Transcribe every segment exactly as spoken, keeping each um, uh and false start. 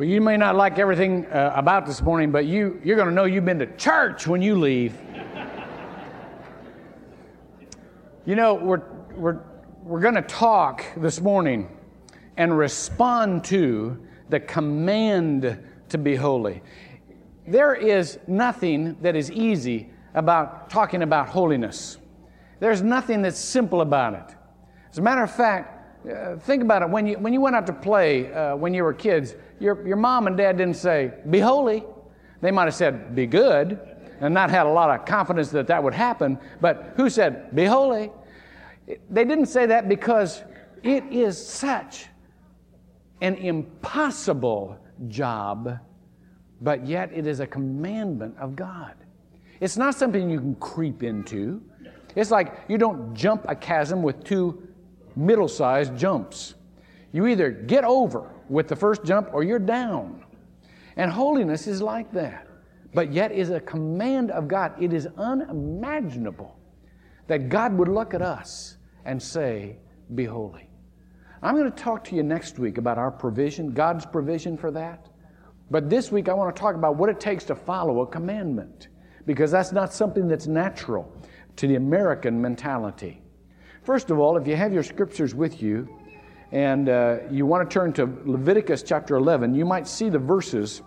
Well, you may not like everything uh, about this morning, but you, you're going to know you've been to church when you leave. You know, we're, we're, we're going to talk this morning and respond to the command to be holy. There is nothing that is easy about talking about holiness. There's nothing that's simple about it. As a matter of fact, uh, think about it. When you, when you went out to play uh, when you were kids, your, your mom and dad didn't say, be holy. They might have said, be good, and not had a lot of confidence that that would happen. But who said, be holy? They didn't say that because it is such an impossible job, but yet it is a commandment of God. It's not something you can creep into. It's like you don't jump a chasm with two middle-sized jumps. You either get over with the first jump or you're down. And holiness is like that, but yet is a command of God. It is unimaginable that God would look at us and say, be holy. I'm going to talk to you next week about our provision, God's provision for that. But this week I want to talk about what it takes to follow a commandment, because that's not something that's natural to the American mentality. First of all, if you have your scriptures with you and uh, you want to turn to Leviticus chapter eleven, you might see the verses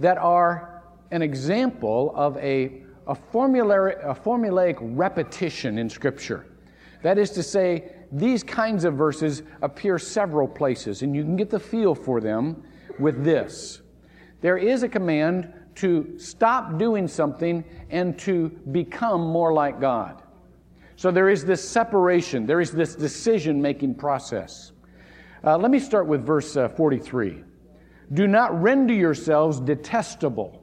that are an example of a, a, formulary, a formulaic repetition in Scripture. That is to say, these kinds of verses appear several places, and you can get the feel for them with this. There is a command to stop doing something and to become more like God. So there is this separation. There is this decision-making process. Uh, let me start with verse uh, forty-three. Do not render yourselves detestable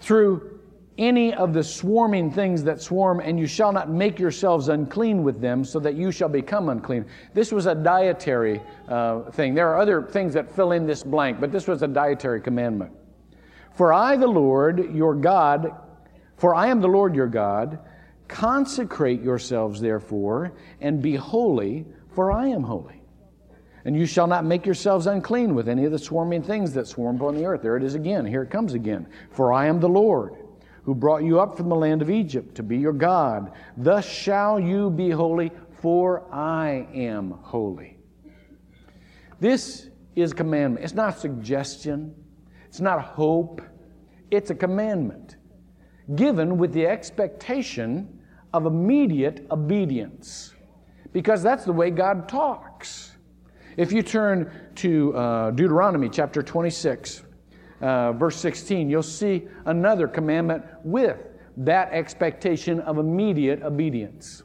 through any of the swarming things that swarm, and you shall not make yourselves unclean with them, so that you shall become unclean. This was a dietary uh, thing. There are other things that fill in this blank, but this was a dietary commandment. For I, the Lord, your God, for I am the Lord your God, consecrate yourselves, therefore, and be holy, for I am holy. And you shall not make yourselves unclean with any of the swarming things that swarm upon the earth. There it is again. Here it comes again. For I am the Lord, who brought you up from the land of Egypt to be your God. Thus shall you be holy, for I am holy. This is commandment. It's not a suggestion. It's not hope. It's a commandment given with the expectation of immediate obedience, because that's the way God talks. If you turn to uh, Deuteronomy chapter twenty-six, uh, verse sixteen, you'll see another commandment with that expectation of immediate obedience.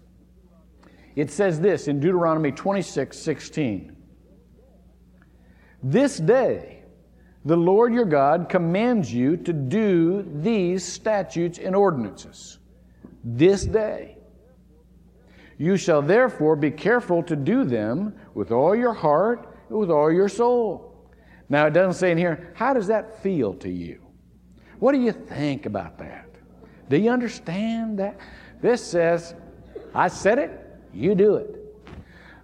It says this in Deuteronomy twenty-six sixteen. This day the Lord your God commands you to do these statutes and ordinances. This day. You shall therefore be careful to do them with all your heart and with all your soul. Now, it doesn't say in here, how does that feel to you? What do you think about that? Do you understand that? This says, I said it, you do it.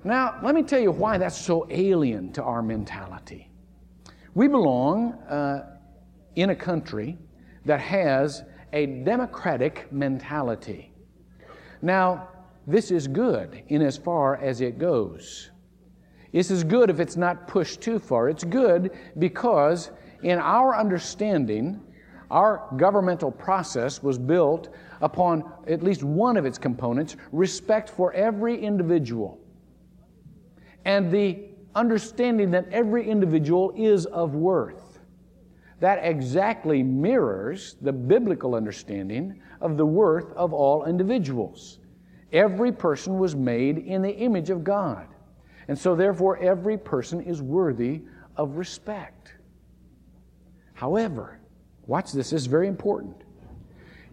Now, let me tell you why that's so alien to our mentality. We belong uh, in a country that has a democratic mentality. Now, this is good in as far as it goes. This is good if it's not pushed too far. It's good because in our understanding, our governmental process was built upon at least one of its components, respect for every individual, and the understanding that every individual is of worth. That exactly mirrors the biblical understanding of the worth of all individuals. Every person was made in the image of God. And so therefore, every person is worthy of respect. However, watch this, this is very important.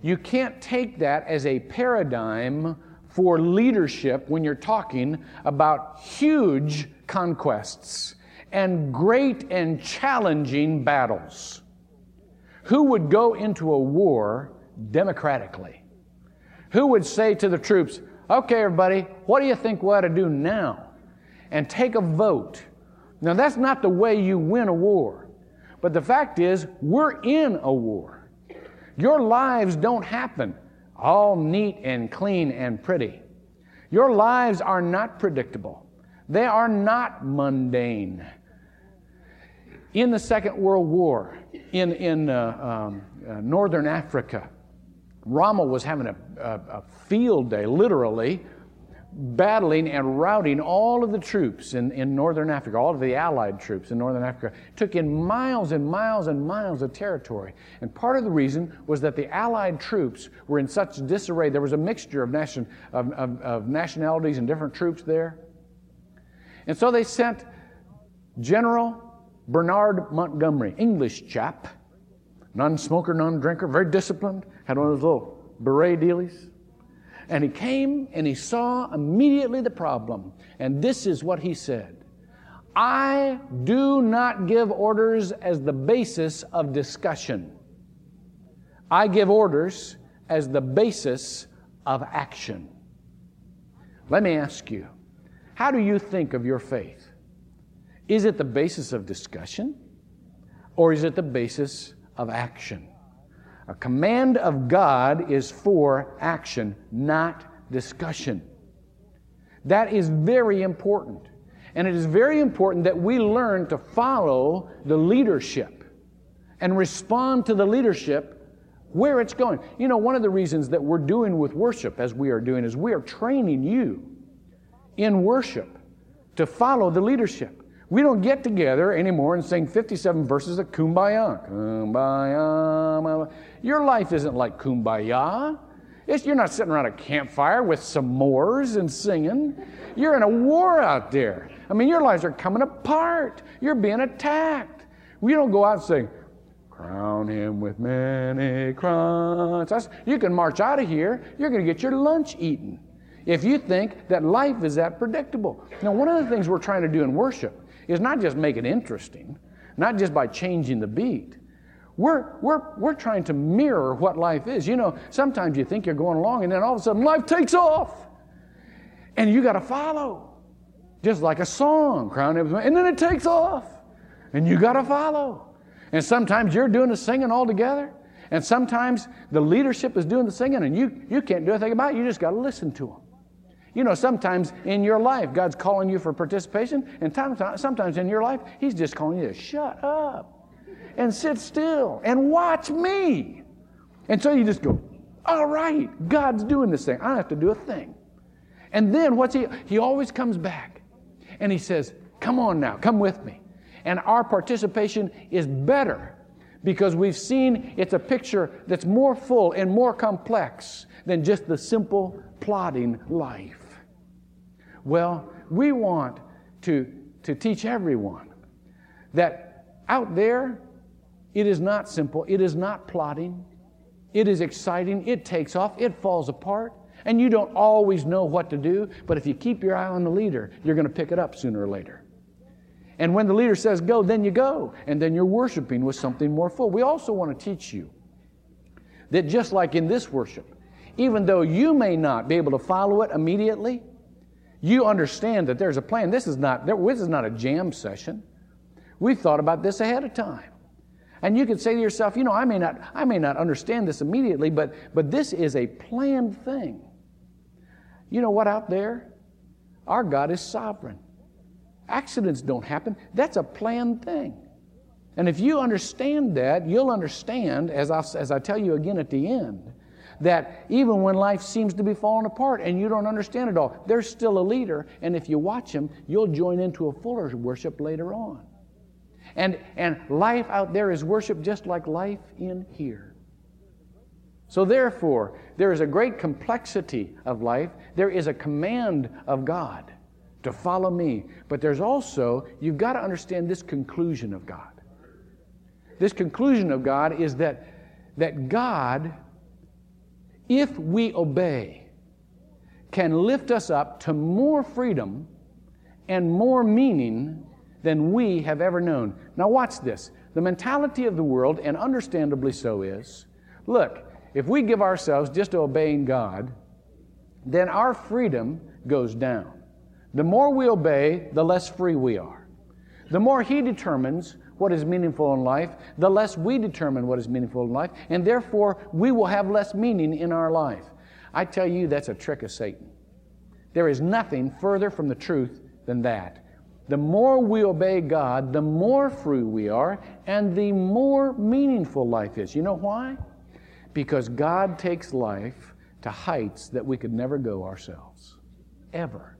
You can't take that as a paradigm for leadership when you're talking about huge conquests and great and challenging battles. Who would go into a war democratically? Who would say to the troops, okay, everybody, what do you think we ought to do now? And take a vote. Now, that's not the way you win a war. But the fact is, we're in a war. Your lives don't happen all neat and clean and pretty. Your lives are not predictable. They are not mundane. In the Second World War, in, in uh, um, uh, northern Africa, Rommel was having a, a, a field day, literally, battling and routing all of the troops in, in northern Africa, all of the Allied troops in northern Africa. Took in miles and miles and miles of territory. And part of the reason was that the Allied troops were in such disarray. There was a mixture of, nation, of, of, of nationalities and different troops there. And so they sent General Bernard Montgomery, English chap, non-smoker, non-drinker, very disciplined, had one of those little beret dealies. And he came and he saw immediately the problem. And this is what he said: I do not give orders as the basis of discussion. I give orders as the basis of action. Let me ask you, how do you think of your faith? Is it the basis of discussion, or is it the basis of action? A command of God is for action, not discussion. That is very important. And it is very important that we learn to follow the leadership and respond to the leadership where it's going. You know, one of the reasons that we're doing with worship as we are doing is we are training you in worship to follow the leadership. We don't get together anymore and sing fifty-seven verses of Kumbaya. Kumbaya. Your life isn't like Kumbaya. It's, you're not sitting around a campfire with s'mores and singing. You're in a war out there. I mean, your lives are coming apart. You're being attacked. We don't go out and sing, crown him with many crowns. That's, you can march out of here. You're going to get your lunch eaten if you think that life is that predictable. Now, one of the things we're trying to do in worship is not just make it interesting, not just by changing the beat. We're, we're, we're trying to mirror what life is. You know, sometimes you think you're going along and then all of a sudden life takes off. And you got to follow. Just like a song, crown him, and then it takes off. And you got to follow. And sometimes you're doing the singing all together. And sometimes the leadership is doing the singing and you, you can't do anything about it. You just got to listen to them. You know, sometimes in your life, God's calling you for participation, and sometimes in your life, He's just calling you to shut up and sit still and watch me. And so you just go, all right, God's doing this thing. I don't have to do a thing. And then what's He? He always comes back, and He says, come on now, come with me. And our participation is better because we've seen it's a picture that's more full and more complex than just the simple plodding life. Well, we want to, to teach everyone that out there, it is not simple, it is not plodding, it is exciting, it takes off, it falls apart, and you don't always know what to do, but if you keep your eye on the leader, you're going to pick it up sooner or later. And when the leader says go, then you go, and then you're worshiping with something more full. We also want to teach you that just like in this worship, even though you may not be able to follow it immediately, you understand that there's a plan. This is not, this is not a jam session. We thought about this ahead of time. And you can say to yourself, you know, I may not, I may not understand this immediately, but, but this is a planned thing. You know what out there? Our God is sovereign. Accidents don't happen. That's a planned thing. And if you understand that, you'll understand, as I, as I tell you again at the end, that even when life seems to be falling apart and you don't understand it all, there's still a leader, and if you watch him, you'll join into a fuller worship later on. And, and life out there is worship just like life in here. So therefore, there is a great complexity of life. There is a command of God to follow me. But there's also, you've got to understand this conclusion of God. This conclusion of God is that, that God, if we obey, can lift us up to more freedom and more meaning than we have ever known. Now watch this. The mentality of the world, and understandably so, is, look, if we give ourselves just to obeying God, then our freedom goes down. The more we obey, the less free we are. The more he determines what is meaningful in life, the less we determine what is meaningful in life, and therefore we will have less meaning in our life. I tell you, that's a trick of Satan. There is nothing further from the truth than that. The more we obey God, the more free we are, and the more meaningful life is. You know why? Because God takes life to heights that we could never go ourselves, ever.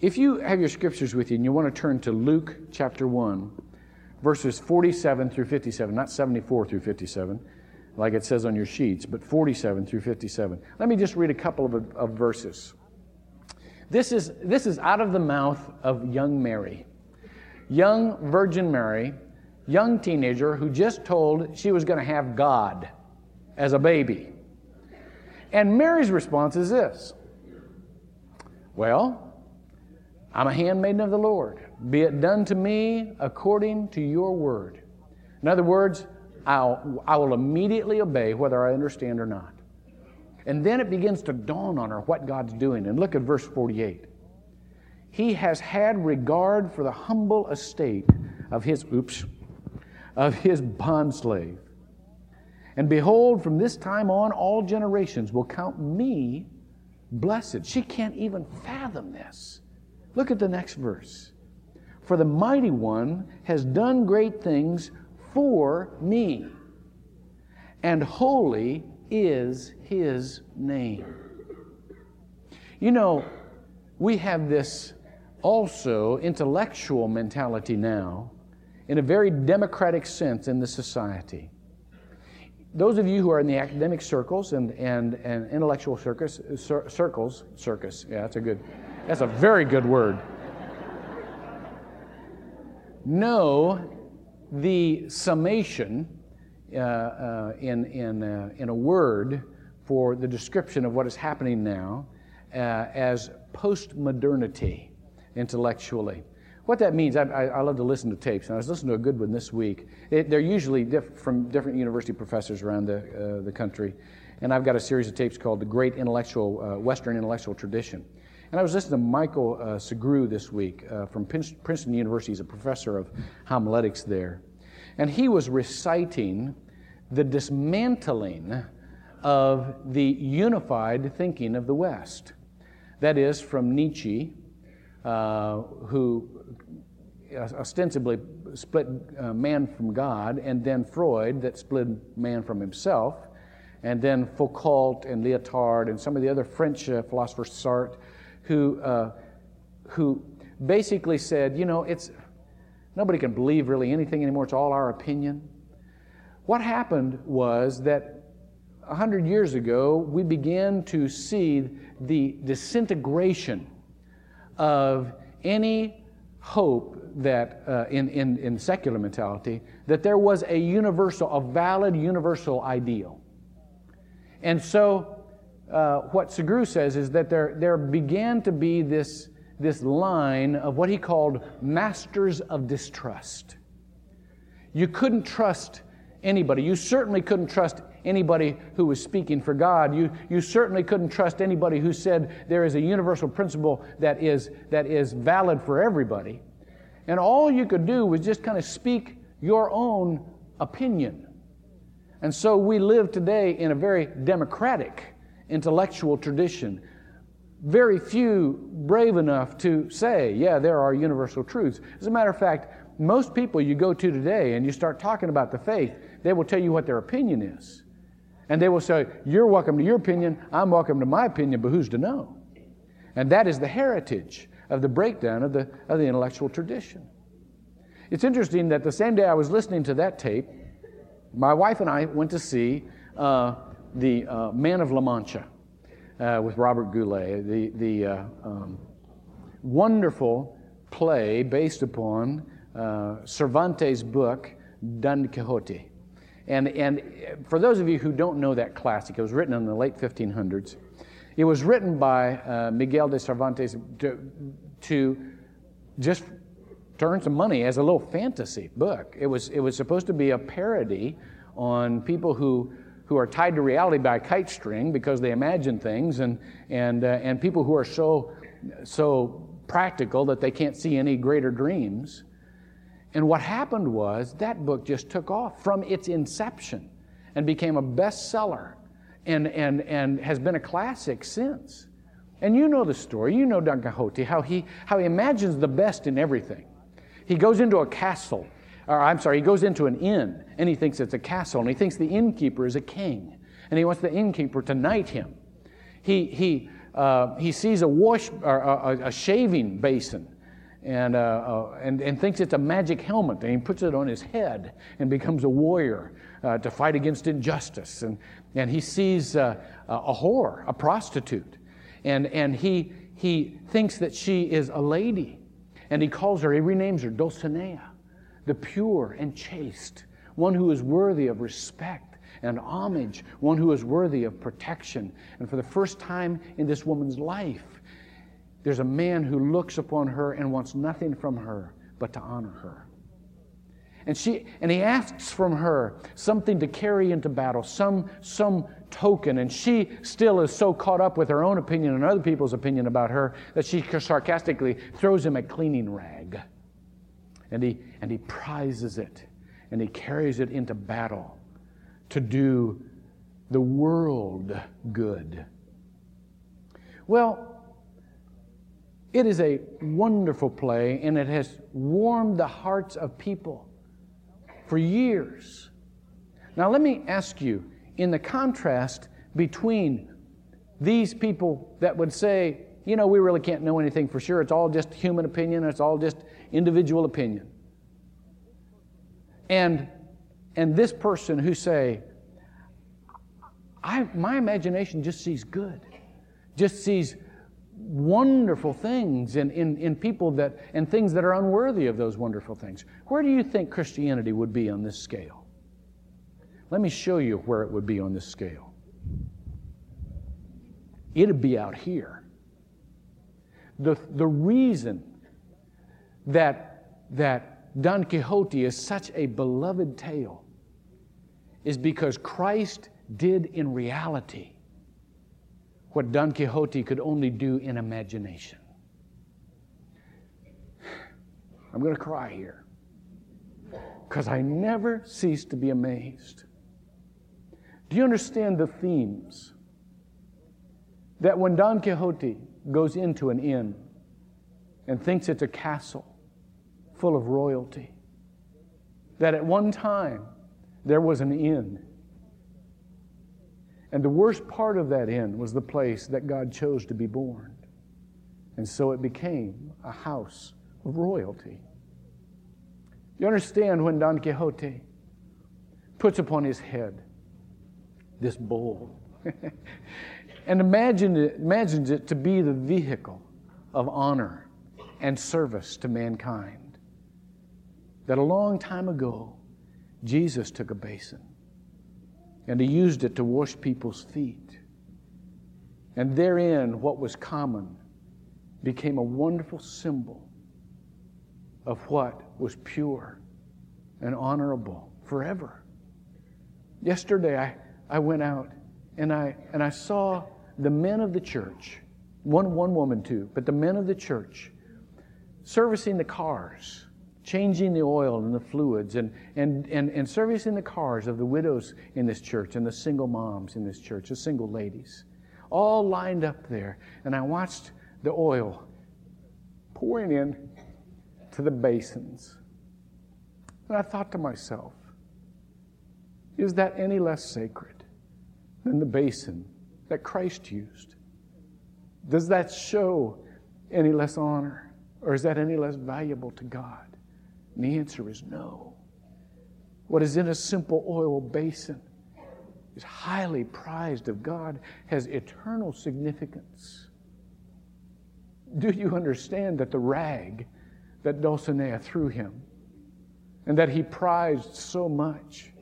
If you have your scriptures with you and you want to turn to Luke chapter one, verses forty-seven through fifty-seven, not seventy-four through fifty-seven, like it says on your sheets, but forty-seven through fifty-seven. Let me just read a couple of, of verses. This is, this is out of the mouth of young Mary, young Virgin Mary, young teenager who just told she was going to have God as a baby. And Mary's response is this: well, I'm a handmaiden of the Lord. Be it done to me according to your word. In other words, I'll, I will immediately obey whether I understand or not. And then it begins to dawn on her what God's doing. And look at verse forty-eight. He has had regard for the humble estate of his, oops, of his bondslave. And behold, from this time on, all generations will count me blessed. She can't even fathom this. Look at the next verse. For the mighty one has done great things for me, and holy is his name. You know, we have this also intellectual mentality now in a very democratic sense in the society. Those of you who are in the academic circles and, and, and intellectual circus, cir circles, circus, yeah, that's a good, that's a very good word, know the summation uh, uh, in, in, uh, in a word for the description of what is happening now uh, as post-modernity intellectually. What that means, I, I, I love to listen to tapes, and I was listening to a good one this week. It, they're usually diff from different university professors around the, uh, the country, and I've got a series of tapes called The Great Intellectual, uh, Western Intellectual Tradition. And I was listening to Michael uh, Segru this week uh, from Princeton University. He's a professor of homiletics there. And he was reciting the dismantling of the unified thinking of the West. That is, from Nietzsche, uh, who ostensibly split uh, man from God, and then Freud that split man from himself, and then Foucault and Lyotard and some of the other French uh, philosophers, Sartre, who uh, who basically said, you know, it's nobody can believe really anything anymore. It's all our opinion. What happened was that a hundred years ago, we began to see the disintegration of any hope that uh, in, in, in secular mentality, that there was a universal, a valid universal ideal. And so Uh, what Segru says is that there, there began to be this, this line of what he called masters of distrust. You couldn't trust anybody. You certainly couldn't trust anybody who was speaking for God. You, you certainly couldn't trust anybody who said there is a universal principle that is, that is valid for everybody. And all you could do was just kind of speak your own opinion. And so we live today in a very democratic intellectual tradition. Very few brave enough to say, yeah, there are universal truths. As a matter of fact, most people you go to today and you start talking about the faith, they will tell you what their opinion is. And they will say, you're welcome to your opinion, I'm welcome to my opinion, but who's to know? And that is the heritage of the breakdown of the, of the intellectual tradition. It's interesting that the same day I was listening to that tape, my wife and I went to see uh, The uh, Man of La Mancha uh, with Robert Goulet, the, the uh, um, wonderful play based upon uh, Cervantes' book, Don Quixote. And, and for those of you who don't know that classic, it was written in the late fifteen hundreds. It was written by uh, Miguel de Cervantes to, to just turn some money as a little fantasy book. It was, it was supposed to be a parody on people who who are tied to reality by a kite string because they imagine things, and and uh, and people who are so so practical that they can't see any greater dreams. And what happened was that book just took off from its inception and became a bestseller and, and, and has been a classic since. And you know the story. You know Don Quixote, how he, how he imagines the best in everything. He goes into a castle, or I'm sorry, he goes into an inn, and he thinks it's a castle, and he thinks the innkeeper is a king, and he wants the innkeeper to knight him. He, he, uh, he sees a, wash, or a, a shaving basin, And, uh, uh, and, and thinks it's a magic helmet, and he puts it on his head and becomes a warrior uh, to fight against injustice. And, and he sees uh, a whore, a prostitute, and, and he, he thinks that she is a lady, and he calls her, he renames her Dulcinea, the pure and chaste, one who is worthy of respect and homage, one who is worthy of protection. And for the first time in this woman's life, there's a man who looks upon her and wants nothing from her but to honor her. And she, and he asks from her something to carry into battle, some, some token, and she still is so caught up with her own opinion and other people's opinion about her that she sarcastically throws him a cleaning rag. And he, and he prizes it, and he carries it into battle to do the world good. Well, it is a wonderful play, and it has warmed the hearts of people for years. Now let me ask you, in the contrast between these people that would say, you know, we really can't know anything for sure, it's all just human opinion, it's all just individual opinion. And, and this person who say, I, my imagination just sees good, just sees wonderful things in, in, in people that, and things that are unworthy of those wonderful things. Where do you think Christianity would be on this scale? Let me show you where it would be on this scale. It'd be out here. The, the reason that, that Don Quixote is such a beloved tale is because Christ did in reality what Don Quixote could only do in imagination. I'm going to cry here because I never cease to be amazed. Do you understand the themes? That when Don Quixote goes into an inn and thinks it's a castle full of royalty, that at one time there was an inn, and the worst part of that inn was the place that God chose to be born. And so it became a house of royalty. You understand when Don Quixote puts upon his head this bowl and imagine it, imagines it to be the vehicle of honor and service to mankind, that a long time ago, Jesus took a basin and he used it to wash people's feet. And therein, what was common became a wonderful symbol of what was pure and honorable forever. Yesterday, I, I went out and I, and I saw the men of the church, one, one woman too, but the men of the church servicing the cars, changing the oil and the fluids, and, and, and, and servicing the cars of the widows in this church and the single moms in this church, the single ladies, all lined up there. And I watched the oil pouring in to the basins. And I thought to myself, is that any less sacred than the basin that Christ used? Does that show any less honor, or is that any less valuable to God? And the answer is no. What is in a simple oil basin is highly prized of God, has eternal significance. Do you understand that the rag that Dulcinea threw him and that he prized so much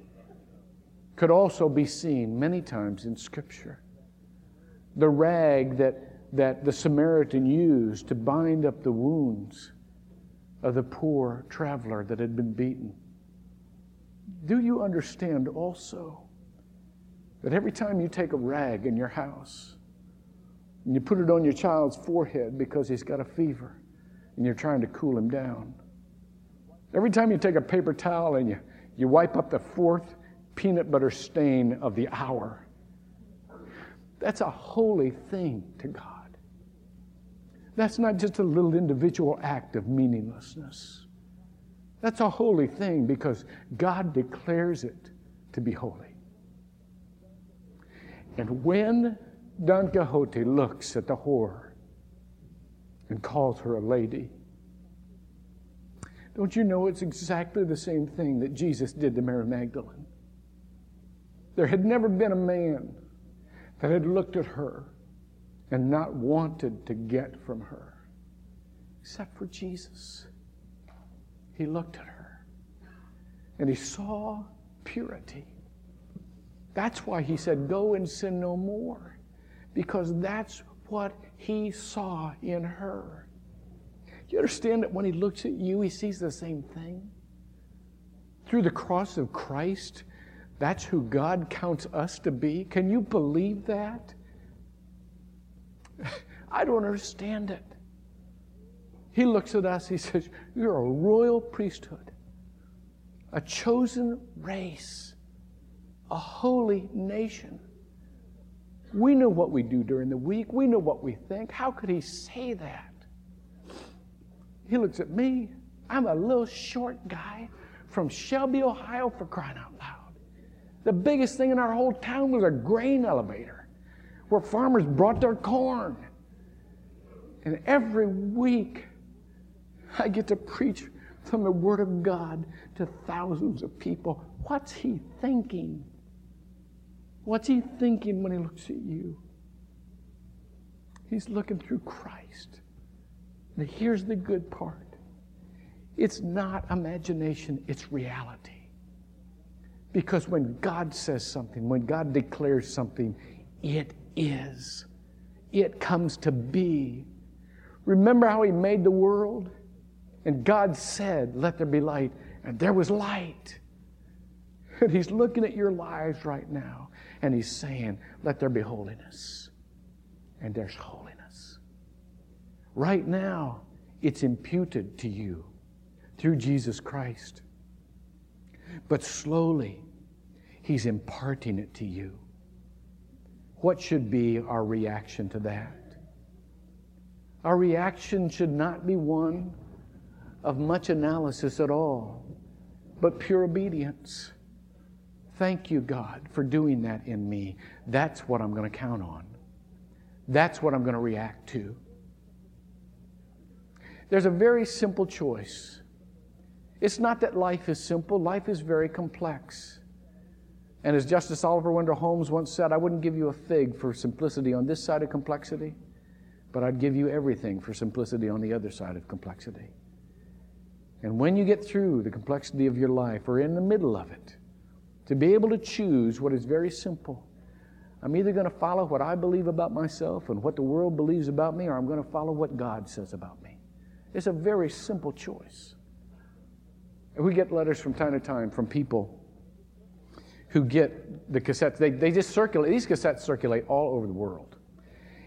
could also be seen many times in Scripture? The rag that, that the Samaritan used to bind up the wounds of the poor traveler that had been beaten. Do you understand also that every time you take a rag in your house and you put it on your child's forehead because he's got a fever and you're trying to cool him down, Every time you take a paper towel and you, you wipe up the fourth peanut butter stain of the hour, that's a holy thing to God. That's not just a little individual act of meaninglessness. That's a holy thing because God declares it to be holy. And when Don Quixote looks at the whore and calls her a lady, don't you know it's exactly the same thing that Jesus did to Mary Magdalene? There had never been a man that had looked at her and not wanted to get from her, except for Jesus. He looked at her and he saw purity. That's why he said, "Go and sin no more," because that's what he saw in her. You understand that when he looks at you, he sees the same thing? Through the cross of Christ, that's who God counts us to be. Can you believe that? I don't understand it. He looks at us, he says, "You're a royal priesthood, a chosen race, a holy nation." We know what we do during the week. We know what we think. How could he say that? He looks at me. I'm a little short guy from Shelby, Ohio, for crying out loud. The biggest thing in our whole town was a grain elevator where farmers brought their corn. And every week I get to preach from the Word of God to thousands of people. What's he thinking? What's he thinking when he looks at you? He's looking through Christ. And here's the good part. It's not imagination, it's reality. Because when God says something, when God declares something, it is. It comes to be. Remember how he made the world? And God said, "Let there be light." And there was light. And he's looking at your lives right now. And he's saying, "Let there be holiness." And there's holiness. Right now, it's imputed to you through Jesus Christ. But slowly, he's imparting it to you. What should be our reaction to that? Our reaction should not be one of much analysis at all, but pure obedience. Thank you, God, for doing that in me. That's what I'm going to count on. That's what I'm going to react to. There's a very simple choice. It's not that life is simple. Life is very complex. And as Justice Oliver Wendell Holmes once said, "I wouldn't give you a fig for simplicity on this side of complexity, but I'd give you everything for simplicity on the other side of complexity." And when you get through the complexity of your life, or in the middle of it, to be able to choose what is very simple. I'm either going to follow what I believe about myself and what the world believes about me, or I'm going to follow what God says about me. It's a very simple choice. And we get letters from time to time from people who get the cassettes. They, they just circulate. These cassettes circulate all over the world.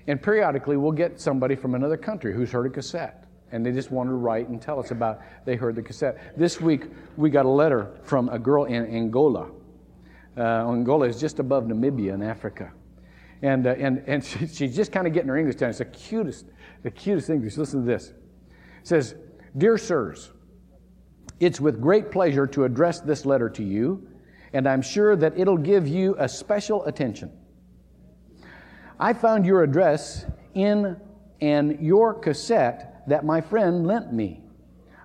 And periodically we'll get somebody from another country who's heard a cassette. And they just wanted to write and tell us about they heard the cassette. This week we got a letter from a girl in Angola. Uh, Angola is just above Namibia in Africa, and uh, and and she, she's just kind of getting her English down. It's the cutest, the cutest English. Listen to this. It says, "Dear sirs, it's with great pleasure to address this letter to you, and I'm sure that it'll give you a special attention. I found your address in and your cassette that my friend lent me.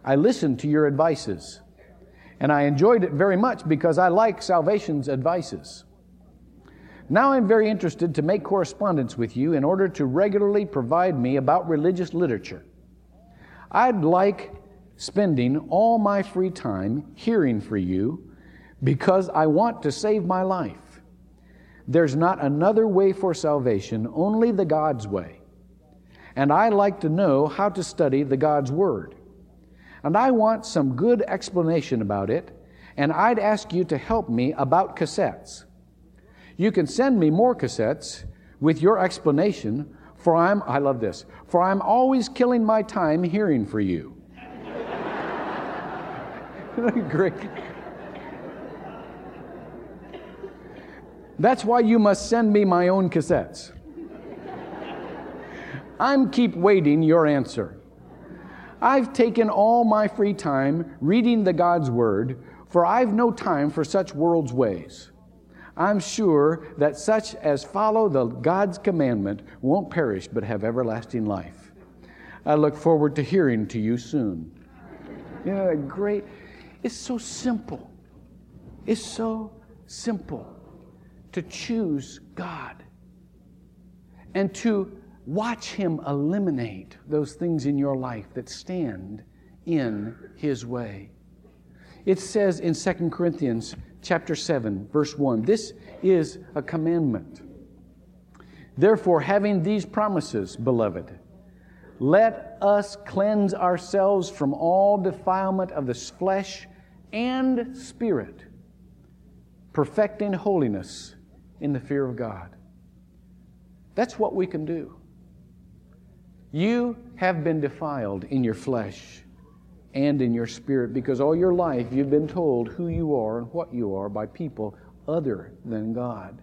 I listened to your advices. And I enjoyed it very much because I like salvation's advices. Now I'm very interested to make correspondence with you in order to regularly provide me about religious literature. I'd like spending all my free time hearing for you because I want to save my life. There's not another way for salvation, only the God's way. And I like to know how to study the God's Word. And I want some good explanation about it, and I'd ask you to help me about cassettes. You can send me more cassettes with your explanation, for I'm, I love this, for I'm always killing my time hearing for you. Great. That's why you must send me my own cassettes. I'm keep waiting your answer. I've taken all my free time reading the God's Word, for I've no time for such world's ways. I'm sure that such as follow the God's commandment won't perish but have everlasting life. I look forward to hearing to you soon. You know, great. It's so simple. It's so simple to choose God and to watch Him eliminate those things in your life that stand in His way. It says in Second Corinthians chapter seven, verse one, this is a commandment. Therefore, having these promises, beloved, let us cleanse ourselves from all defilement of the flesh and spirit, perfecting holiness in the fear of God. That's what we can do. You have been defiled in your flesh and in your spirit, because all your life you've been told who you are and what you are by people other than God.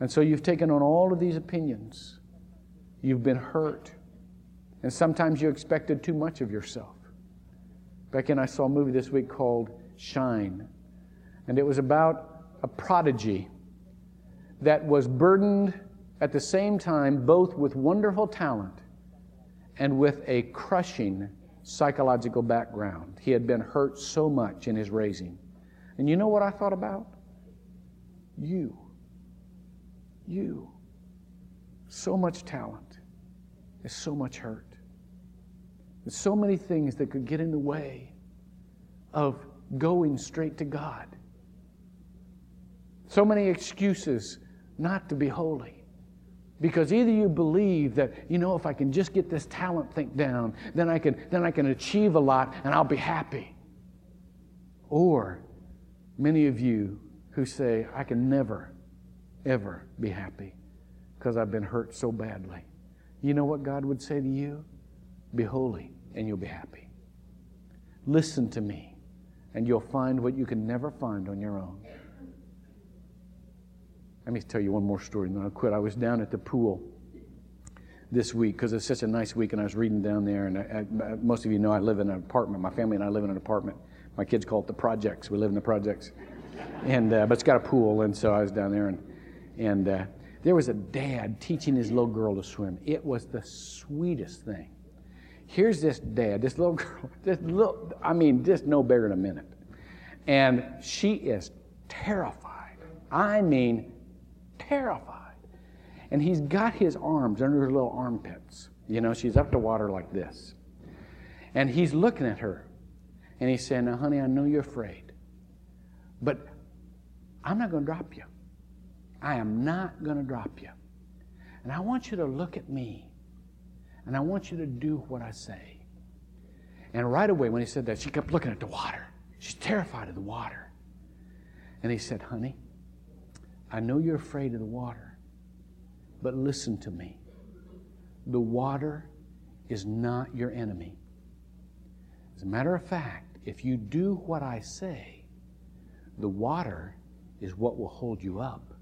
And so you've taken on all of these opinions. You've been hurt. And sometimes you expected too much of yourself. Becky and I saw a movie this week called Shine. And it was about a prodigy that was burdened at the same time both with wonderful talent and with a crushing psychological background. He had been hurt so much in his raising. And you know what I thought about? You. You. So much talent. There's so much hurt. There's so many things that could get in the way of going straight to God. So many excuses not to be holy. Because either you believe that, you know, if I can just get this talent thing down, then I can, then I can achieve a lot and I'll be happy. Or many of you who say, I can never, ever be happy because I've been hurt so badly. You know what God would say to you? Be holy and you'll be happy. Listen to me and you'll find what you can never find on your own. Let me tell you one more story, and then I'll quit. I was down at the pool this week because it's such a nice week, and I was reading down there. And I, I, most of you know I live in an apartment. My family and I live in an apartment. My kids call it the projects. We live in the projects, and uh, but it's got a pool. And so I was down there, and and uh, there was a dad teaching his little girl to swim. It was the sweetest thing. Here's this dad, this little girl, this little, I mean, just no bigger than a minute, and she is terrified. I mean. Terrified. And he's got his arms under her little armpits. You know, she's up to water like this. And he's looking at her. And he's saying, now, honey, I know you're afraid. But I'm not going to drop you. I am not going to drop you. And I want you to look at me. And I want you to do what I say. And right away when he said that, she kept looking at the water. She's terrified of the water. And he said, honey, I know you're afraid of the water, but listen to me. The water is not your enemy. As a matter of fact, if you do what I say, the water is what will hold you up.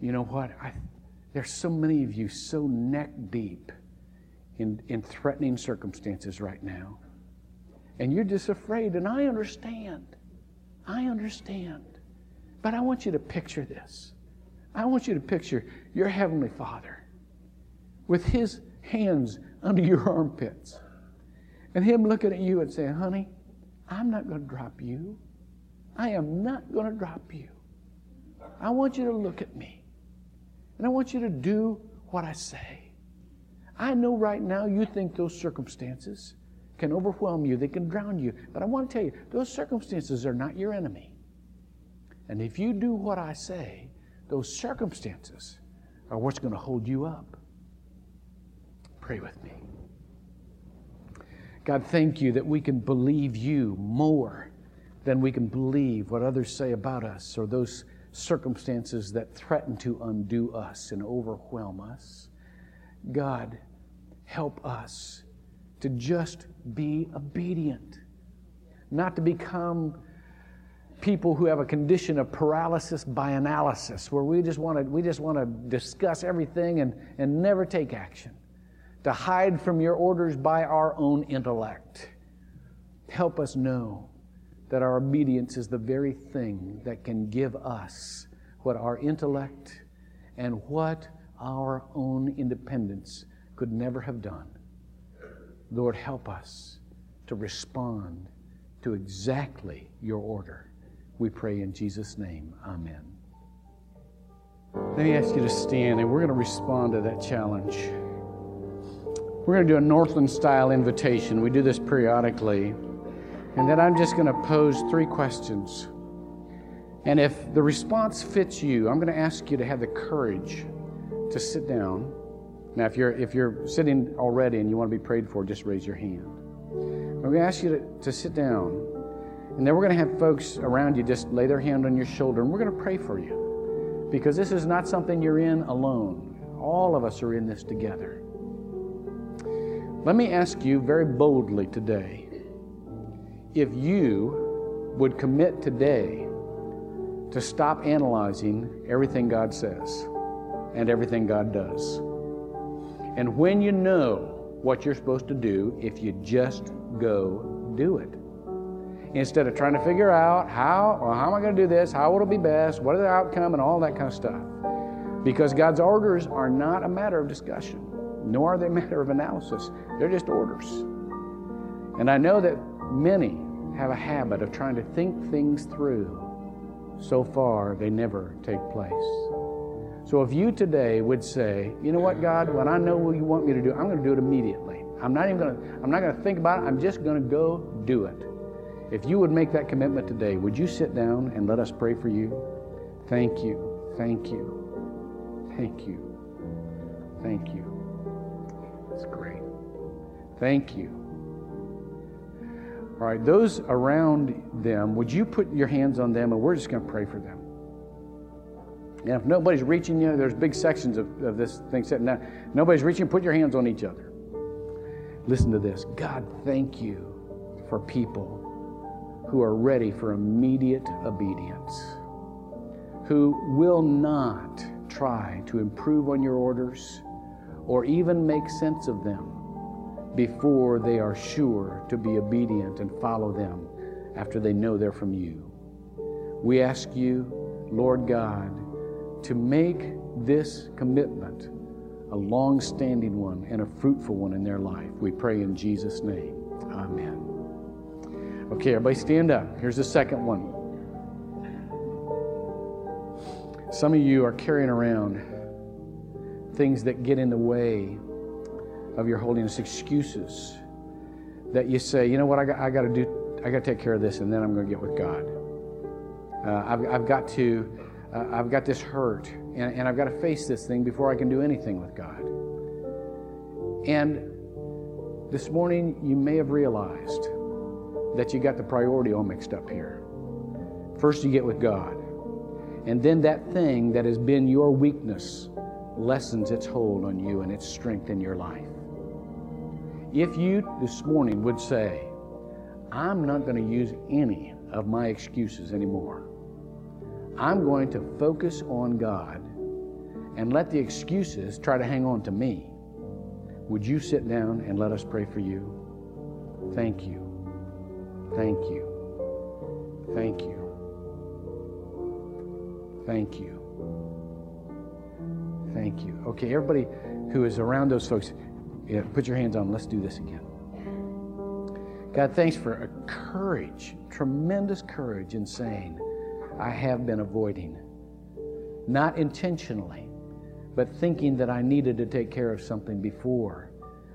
You know what? I, there's so many of you so neck deep in, in threatening circumstances right now. And you're just afraid, and I understand. I understand. But I want you to picture this. I want you to picture your Heavenly Father with His hands under your armpits and Him looking at you and saying, honey, I'm not going to drop you. I am not going to drop you. I want you to look at me and I want you to do what I say. I know right now you think those circumstances can overwhelm you, they can drown you. But I want to tell you, those circumstances are not your enemy. And if you do what I say, those circumstances are what's going to hold you up. Pray with me. God, thank you that we can believe you more than we can believe what others say about us or those circumstances that threaten to undo us and overwhelm us. God, help us to just be obedient not to become people who have a condition of paralysis by analysis, where we just want to we just want to discuss everything and, and never take action. To hide from your orders by our own intellect. Help us know that our obedience is the very thing that can give us what our intellect and what our own independence could never have done. Lord, help us to respond to exactly your order. We pray in Jesus' name. Amen. Let me ask you to stand, and we're going to respond to that challenge. We're going to do a Northland-style invitation. We do this periodically. And then I'm just going to pose three questions. And if the response fits you, I'm going to ask you to have the courage to sit down. Now, if you're, if you're sitting already and you want to be prayed for, just raise your hand. I'm going to ask you to, to sit down. And then we're going to have folks around you just lay their hand on your shoulder, and we're going to pray for you. Because this is not something you're in alone. All of us are in this together. Let me ask you very boldly today, if you would commit today to stop analyzing everything God says and everything God does. And when you know what you're supposed to do, if you just go do it. Instead of trying to figure out how, well, how am I going to do this, how will it be best, what is the outcome, and all that kind of stuff. Because God's orders are not a matter of discussion, nor are they a matter of analysis. They're just orders. And I know that many have a habit of trying to think things through. So far, they never take place. So if you today would say, you know what, God, when I know what you want me to do, I'm going to do it immediately. I'm not even going to, I'm not going to think about it. I'm just going to go do it. If you would make that commitment today, would you sit down and let us pray for you? Thank you, thank you, thank you, thank you. That's great. Thank you. All right, those around them, would you put your hands on them, and we're just going to pray for them. And if nobody's reaching you, there's big sections of, of this thing sitting down. Nobody's reaching, put your hands on each other. Listen to this. God, thank you for people who are ready for immediate obedience, who will not try to improve on your orders or even make sense of them before they are sure to be obedient and follow them after they know they're from you. We ask you, Lord God, to make this commitment a long-standing one and a fruitful one in their life. We pray in Jesus' name. Amen. Okay, everybody stand up. Here's the second one. Some of you are carrying around things that get in the way of your holiness, excuses that you say, you know what, I got, I got to do, I got to take care of this, and then I'm going to get with God. Uh, I've, I've got to, uh, I've got this hurt, and, and I've got to face this thing before I can do anything with God. And this morning, you may have realized that you got the priority all mixed up here. First you get with God, and then that thing that has been your weakness lessens its hold on you and its strength in your life. If you this morning would say, I'm not going to use any of my excuses anymore. I'm going to focus on God and let the excuses try to hang on to me. Would you sit down and let us pray for you? Thank you. Thank you. Thank you. Thank you. Thank you. Okay, everybody who is around those folks, yeah, put your hands on. Let's do this again. God, thanks for a courage, tremendous courage in saying, I have been avoiding. Not intentionally, but thinking that I needed to take care of something before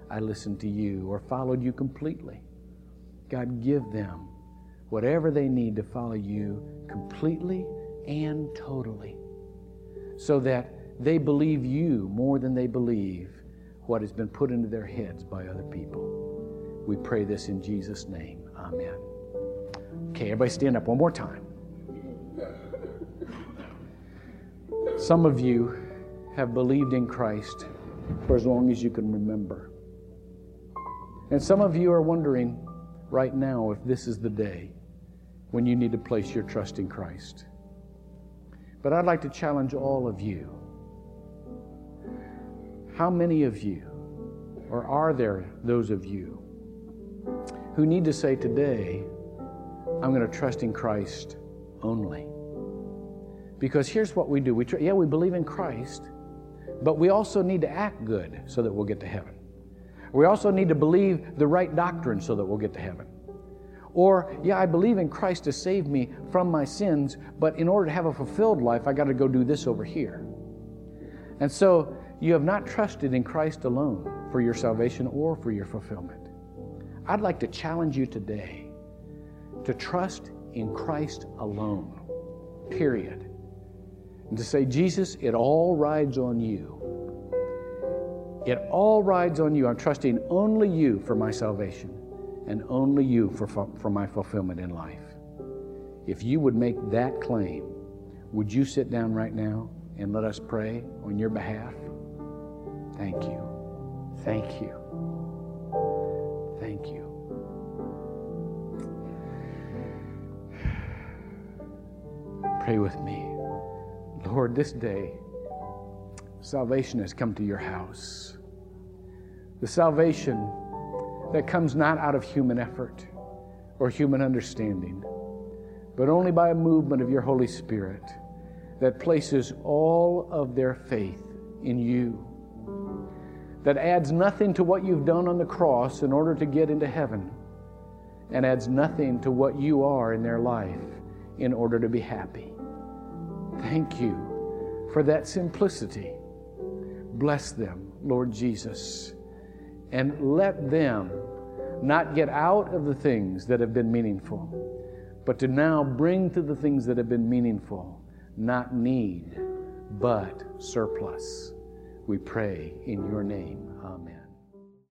I listened to you or followed you completely. God, give them whatever they need to follow you completely and totally, so that they believe you more than they believe what has been put into their heads by other people. We pray this in Jesus' name. Amen. Okay, everybody stand up one more time. Some of you have believed in Christ for as long as you can remember. And some of you are wondering, right now if this is the day when you need to place your trust in Christ. But I'd like to challenge all of you. How many of you, or are there those of you, who need to say today, I'm going to trust in Christ only? Because here's what we do. We tr- yeah, we believe in Christ, but we also need to act good so that we'll get to heaven. We also need to believe the right doctrine so that we'll get to heaven. Or, yeah, I believe in Christ to save me from my sins, but in order to have a fulfilled life, I got to go do this over here. And so you have not trusted in Christ alone for your salvation or for your fulfillment. I'd like to challenge you today to trust in Christ alone, period. And to say, Jesus, it all rides on you. It all rides on you. I'm trusting only you for my salvation and only you for, for my fulfillment in life. If you would make that claim, would you sit down right now and let us pray on your behalf? Thank you. Thank you. Thank you. Pray with me. Lord, this day, salvation has come to your house. The salvation that comes not out of human effort or human understanding, but only by a movement of your Holy Spirit that places all of their faith in you, that adds nothing to what you've done on the cross in order to get into heaven, and adds nothing to what you are in their life in order to be happy. Thank you for that simplicity. Bless them, Lord Jesus, and let them not get out of the things that have been meaningful, but to now bring to the things that have been meaningful, not need, but surplus. We pray in your name. Amen.